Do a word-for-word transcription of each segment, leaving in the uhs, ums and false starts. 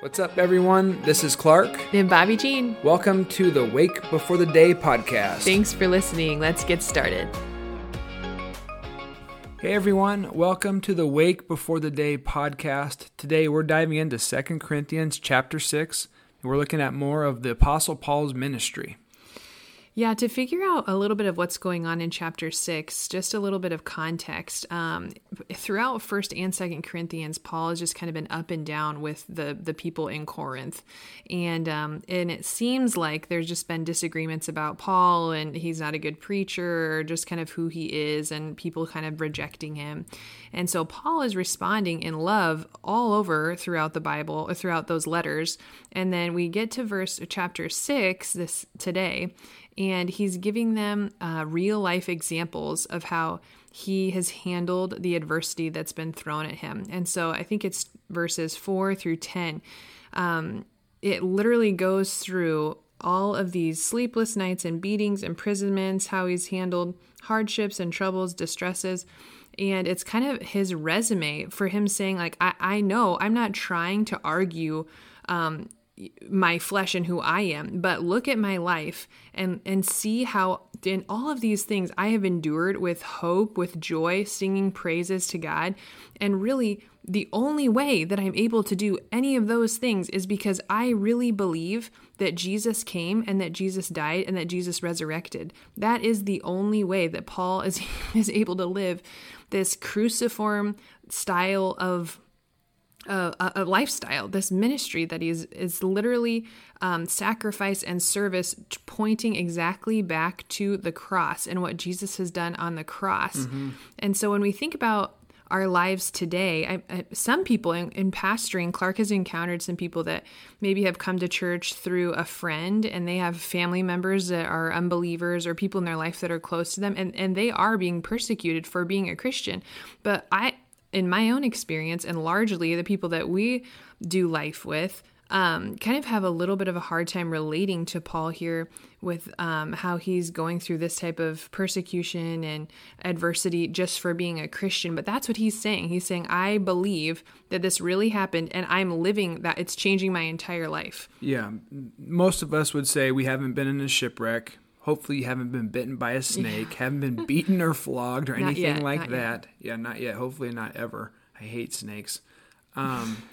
What's up, everyone? This is Clark. And Bobby Jean. Welcome to the Wake Before the Day podcast. Thanks for listening. Let's get started. Hey, everyone. Welcome to the Wake Before the Day podcast. Today, we're diving into Second Corinthians chapter six, and we're looking at more of the Apostle Paul's ministry. Yeah, to figure out a little bit of what's going on in chapter six, just a little bit of context. Um, throughout First and Second Corinthians, Paul has just kind of been up and down with the the people in Corinth, and um, and it seems like there's just been disagreements about Paul, and he's not a good preacher, or just kind of who he is, and people kind of rejecting him. And so Paul is responding in love all over throughout the Bible, throughout those letters, and then we get to verse chapter six this today. And he's giving them uh, real-life examples of how he has handled the adversity that's been thrown at him. And so I think it's verses four through ten. Um, it literally goes through all of these sleepless nights and beatings, imprisonments, how he's handled hardships and troubles, distresses. And it's kind of his resume for him saying, like, I, I know I'm not trying to argue um my flesh and who I am, but look at my life and, and see how in all of these things I have endured with hope, with joy, singing praises to God. And really the only way that I'm able to do any of those things is because I really believe that Jesus came and that Jesus died and that Jesus resurrected. That is the only way that Paul is, is able to live this cruciform style of A, a lifestyle, this ministry that he is, is literally um, sacrifice and service, pointing exactly back to the cross and what Jesus has done on the cross. Mm-hmm. And so when we think about our lives today, I, I, some people in, in pastoring, Clark has encountered some people that maybe have come to church through a friend and they have family members that are unbelievers or people in their life that are close to them, and, and they are being persecuted for being a Christian. But I in my own experience, and largely the people that we do life with, um, kind of have a little bit of a hard time relating to Paul here with um, how he's going through this type of persecution and adversity just for being a Christian. But that's what he's saying. He's saying, I believe that this really happened and I'm living that. It's changing my entire life. Yeah. Most of us would say we haven't been in a shipwreck. Hopefully you haven't been bitten by a snake, yeah. haven't been beaten or flogged or not anything yet, like that. Yet. Yeah, not yet. Hopefully not ever. I hate snakes. Um,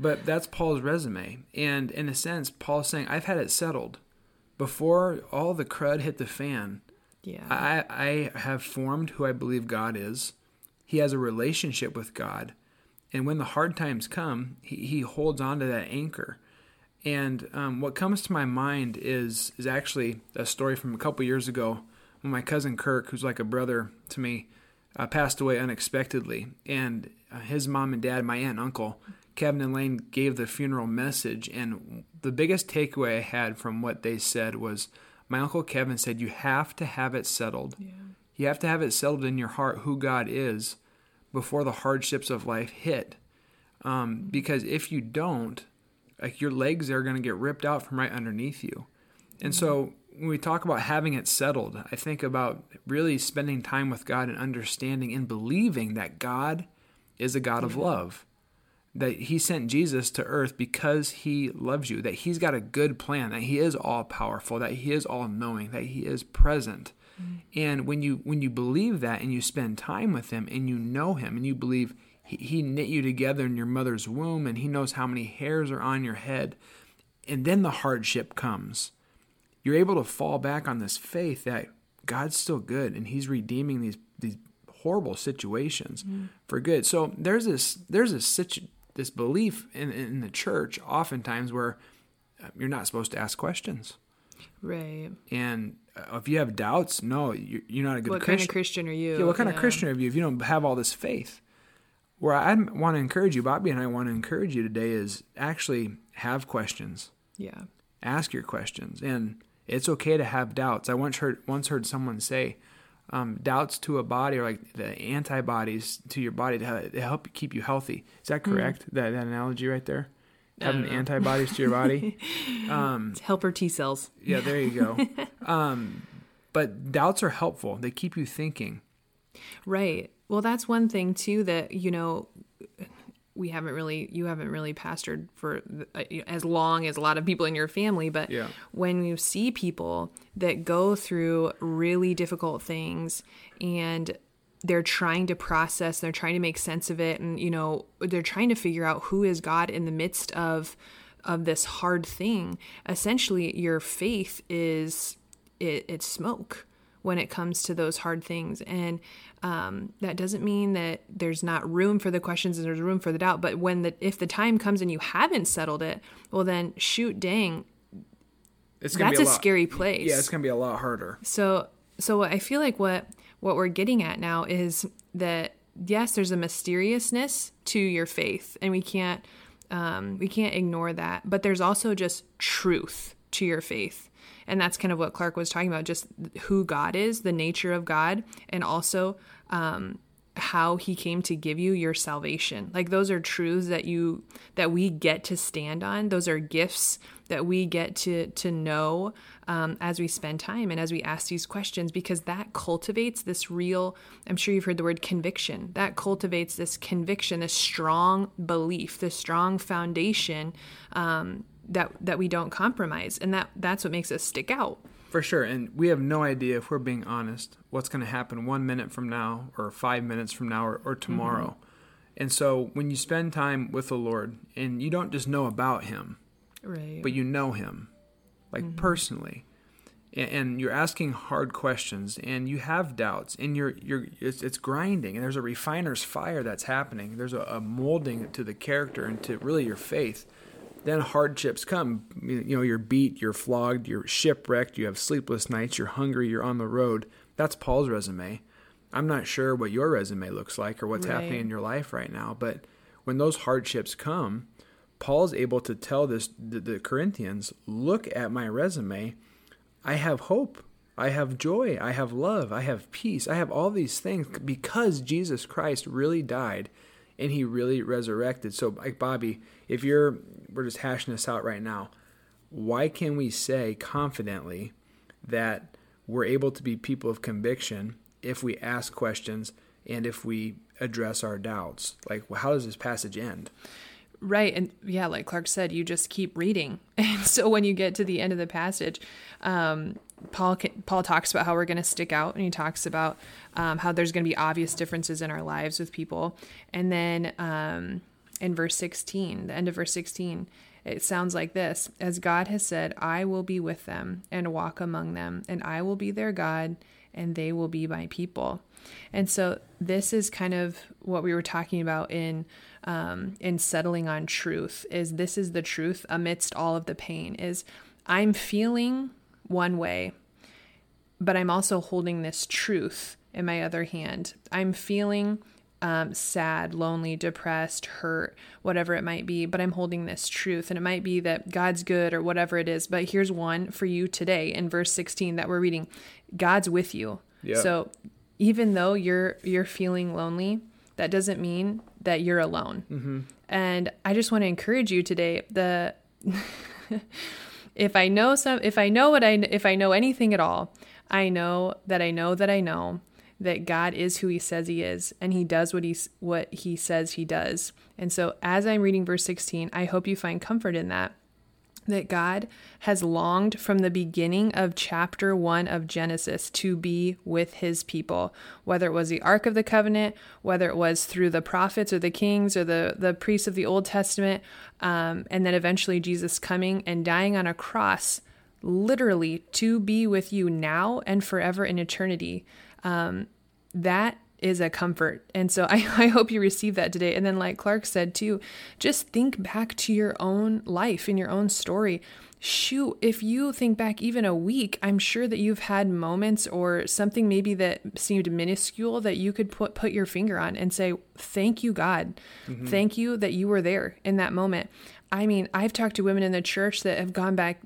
but that's Paul's resume. And in a sense, Paul's saying, I've had it settled. Before all the crud hit the fan, yeah. I, I have formed who I believe God is. He has a relationship with God. And when the hard times come, he, he holds on to that anchor. And um, what comes to my mind is is actually a story from a couple years ago when my cousin Kirk, who's like a brother to me, uh, passed away unexpectedly. And uh, his mom and dad, my aunt and uncle, Kevin and Lane, gave the funeral message. And the biggest takeaway I had from what they said was, my uncle Kevin said, you have to have it settled. Yeah. You have to have it settled in your heart who God is before the hardships of life hit. Um, because if you don't, like your legs are going to get ripped out from right underneath you. And so when we talk about having it settled, I think about really spending time with God and understanding and believing that God is a God of love, that he sent Jesus to earth because he loves you, that he's got a good plan, that he is all powerful, that he is all knowing, that he is present. Mm-hmm. And when you when you believe that and you spend time with him and you know him and you believe he knit you together in your mother's womb, and he knows how many hairs are on your head. And then the hardship comes. You're able to fall back on this faith that God's still good, and he's redeeming these these horrible situations mm-hmm. for good. So there's this there's this this belief in in the church oftentimes where you're not supposed to ask questions, right? And if you have doubts, no, you're not a good Christian. What kind of Christian are you? Yeah, what kind yeah. of Christian are you if you don't have all this faith? Where I want to encourage you, Bobby and I want to encourage you today is actually have questions. Yeah. Ask your questions. And it's okay to have doubts. I once heard once heard someone say, um, doubts to a body are like the antibodies to your body to help keep you healthy. Is that correct? Mm. That, that analogy right there? Having antibodies to your body? Um, it's helper T cells. Yeah, there you go. um, but doubts are helpful. They keep you thinking. Right. Well, that's one thing, too, that, you know, we haven't really, you haven't really pastored for as long as a lot of people in your family. But yeah. when you see people that go through really difficult things and they're trying to process, they're trying to make sense of it. And, you know, they're trying to figure out who is God in the midst of, of this hard thing. Essentially, your faith is, it, it's smoke when it comes to those hard things. And um, that doesn't mean that there's not room for the questions and there's room for the doubt. But when the, if the time comes and you haven't settled it, well then shoot, dang, it's gonna that's be a, a lot, scary place. Yeah. It's going to be a lot harder. So, so I feel like what, what we're getting at now is that yes, there's a mysteriousness to your faith and we can't, um, we can't ignore that, but there's also just truth to your faith. And that's kind of what Clark was talking about, just who God is, the nature of God, and also um, how he came to give you your salvation. Like those are truths that you that we get to stand on. Those are gifts that we get to to know um, as we spend time and as we ask these questions, because that cultivates this real, I'm sure you've heard the word conviction, that cultivates this conviction, this strong belief, this strong foundation um that that we don't compromise. And that that's what makes us stick out. For sure. And we have no idea, if we're being honest, what's going to happen one minute from now or five minutes from now or, or tomorrow. Mm-hmm. And so when you spend time with the Lord, and you don't just know about him, right, but you know him, like mm-hmm. personally, and, and you're asking hard questions and you have doubts and you're, you're it's, it's grinding, and there's a refiner's fire that's happening. There's a, a molding to the character and to really your faith. Then hardships come. You know, you're beat, you're flogged, you're shipwrecked, you have sleepless nights, you're hungry, you're on the road. That's Paul's resume. I'm not sure what your resume looks like or what's right. happening in your life right now. But when those hardships come, Paul's able to tell this the, the Corinthians, look at my resume. I have hope. I have joy. I have love. I have peace. I have all these things because Jesus Christ really died and he really resurrected. So, like, Bobby, if you're, we're just hashing this out right now, why can we say confidently that we're able to be people of conviction if we ask questions and if we address our doubts? Like, well, how does this passage end? Right. And yeah, like Clark said, you just keep reading. And so when you get to the end of the passage, um, Paul Paul talks about how we're going to stick out, and he talks about um, how there's going to be obvious differences in our lives with people. And then um, in verse sixteen, the end of verse sixteen, it sounds like this: as God has said, I will be with them and walk among them, and I will be their God, and they will be my people. And so this is kind of what we were talking about in um, in settling on truth. Is this is the truth amidst all of the pain? Is I'm feeling one way, but I'm also holding this truth in my other hand. I'm feeling um, sad, lonely, depressed, hurt, whatever it might be, but I'm holding this truth. And it might be that God's good or whatever it is, but here's one for you today in verse sixteen that we're reading. God's with you. Yeah. So even though you're, you're feeling lonely, that doesn't mean that you're alone. Mm-hmm. And I just want to encourage you today, the... If I know some, if I know what I, if I know anything at all, I know that I know that I know that God is who he says he is, and he does what he, what he says he does. And so as I'm reading verse sixteen, I hope you find comfort in that, that God has longed from the beginning of chapter one of Genesis to be with his people, whether it was the Ark of the Covenant, whether it was through the prophets or the kings or the, the priests of the Old Testament, um, and then eventually Jesus coming and dying on a cross, literally to be with you now and forever in eternity. Um, that is a comfort. And so I, I hope you receive that today. And then, like Clark said too, just think back to your own life and your own story. Shoot, if you think back even a week, I'm sure that you've had moments or something maybe that seemed minuscule that you could put, put your finger on and say, thank you, God. Mm-hmm. Thank you that you were there in that moment. I mean, I've talked to women in the church that have gone back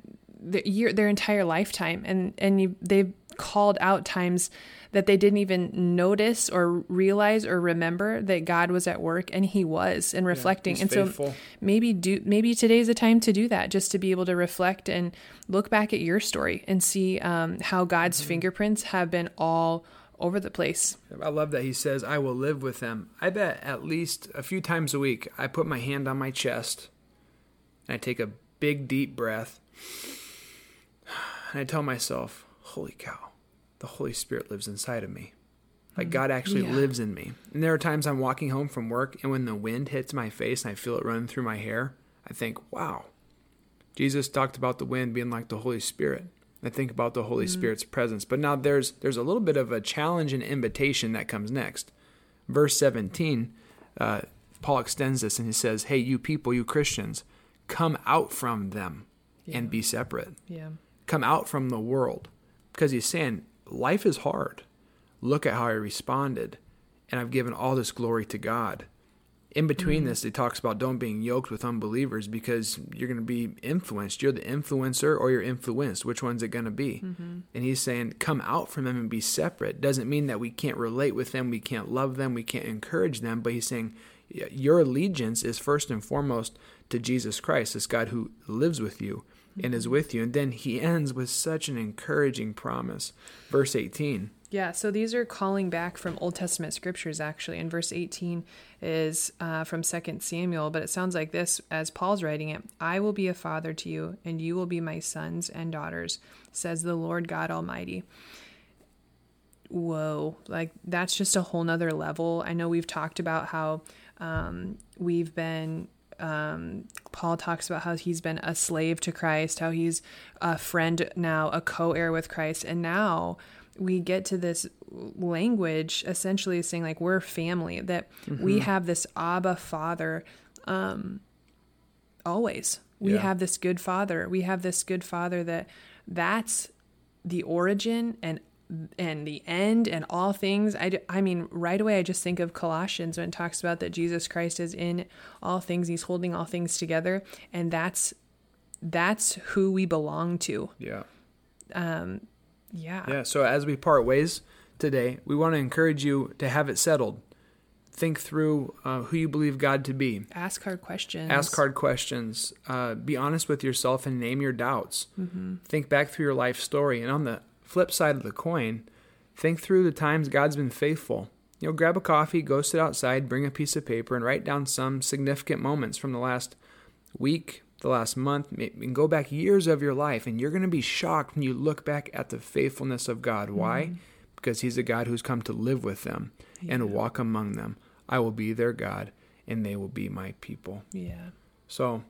the year, their entire lifetime, and, and you, they've called out times that they didn't even notice or realize or remember that God was at work, and he was, and reflecting. Yeah, and faithful. So maybe do, maybe today's a time to do that, just to be able to reflect and look back at your story and see um, how God's mm-hmm. fingerprints have been all over the place. I love that he says, I will live with them. I bet at least a few times a week, I put my hand on my chest, and I take a big, deep breath, and I tell myself, holy cow, the Holy Spirit lives inside of me. Like God actually yeah. lives in me. And there are times I'm walking home from work, and when the wind hits my face and I feel it running through my hair, I think, wow, Jesus talked about the wind being like the Holy Spirit. I think about the Holy mm. Spirit's presence. But now there's there's a little bit of a challenge and invitation that comes next. Verse seventeen, uh, Paul extends this and he says, hey, you people, you Christians, come out from them yeah. and be separate. Yeah, come out from the world. Because he's saying, life is hard. Look at how I responded. And I've given all this glory to God. In between mm-hmm. this, he talks about don't being yoked with unbelievers because you're going to be influenced. You're the influencer or you're influenced. Which one's it going to be? Mm-hmm. And he's saying, come out from them and be separate. Doesn't mean that we can't relate with them. We can't love them. We can't encourage them. But he's saying your allegiance is first and foremost to Jesus Christ, this God who lives with you mm-hmm. and is with you. And then he ends with such an encouraging promise. Verse eighteen. Yeah, so these are calling back from Old Testament scriptures, actually. And verse eighteen is uh, from Second Samuel, but it sounds like this as Paul's writing it. I will be a father to you, and you will be my sons and daughters, says the Lord God Almighty. Whoa, like that's just a whole nother level. I know we've talked about how um, we've been... Um, Paul talks about how he's been a slave to Christ, how he's a friend now, a co-heir with Christ. And now we get to this language essentially saying like we're family, that mm-hmm. we have this Abba Father um, always. We yeah. have this good father. We have this good father that that's the origin and and the end and all things. I, I mean, right away, I just think of Colossians when it talks about that Jesus Christ is in all things. He's holding all things together. And that's, that's who we belong to. Yeah. Um, yeah. Yeah. So as we part ways today, we want to encourage you to have it settled. Think through uh, who you believe God to be. Ask hard questions. Ask hard questions. Uh, be honest with yourself and name your doubts. Mm-hmm. Think back through your life story. And on the flip side of the coin, think through the times God's been faithful. You know, grab a coffee, go sit outside, bring a piece of paper, and write down some significant moments from the last week, the last month, and go back years of your life, and you're going to be shocked when you look back at the faithfulness of God. Why? Mm-hmm. Because he's a God who's come to live with them yeah. and walk among them. I will be their God, and they will be my people. Yeah. So,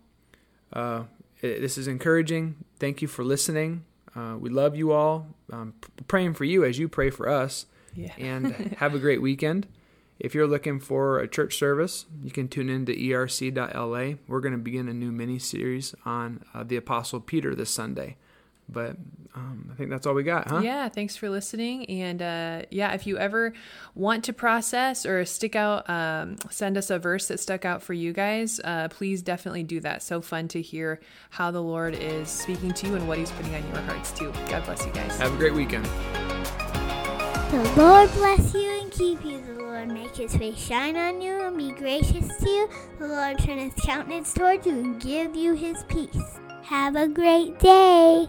uh, it, this is encouraging. Thank you for listening. Uh, we love you all. Um, p- praying for you as you pray for us. Yeah. And have a great weekend. If you're looking for a church service, you can tune in to E R C dot L A. We're going to begin a new mini-series on uh, the Apostle Peter this Sunday. But um, I think that's all we got, huh? Yeah, thanks for listening. And uh, yeah, if you ever want to process or stick out, um, send us a verse that stuck out for you guys, uh, please definitely do that. So fun to hear how the Lord is speaking to you and what he's putting on your hearts too. God bless you guys. Have a great weekend. The Lord bless you and keep you. The Lord make his face shine on you and be gracious to you. The Lord turn his countenance toward you and give you his peace. Have a great day.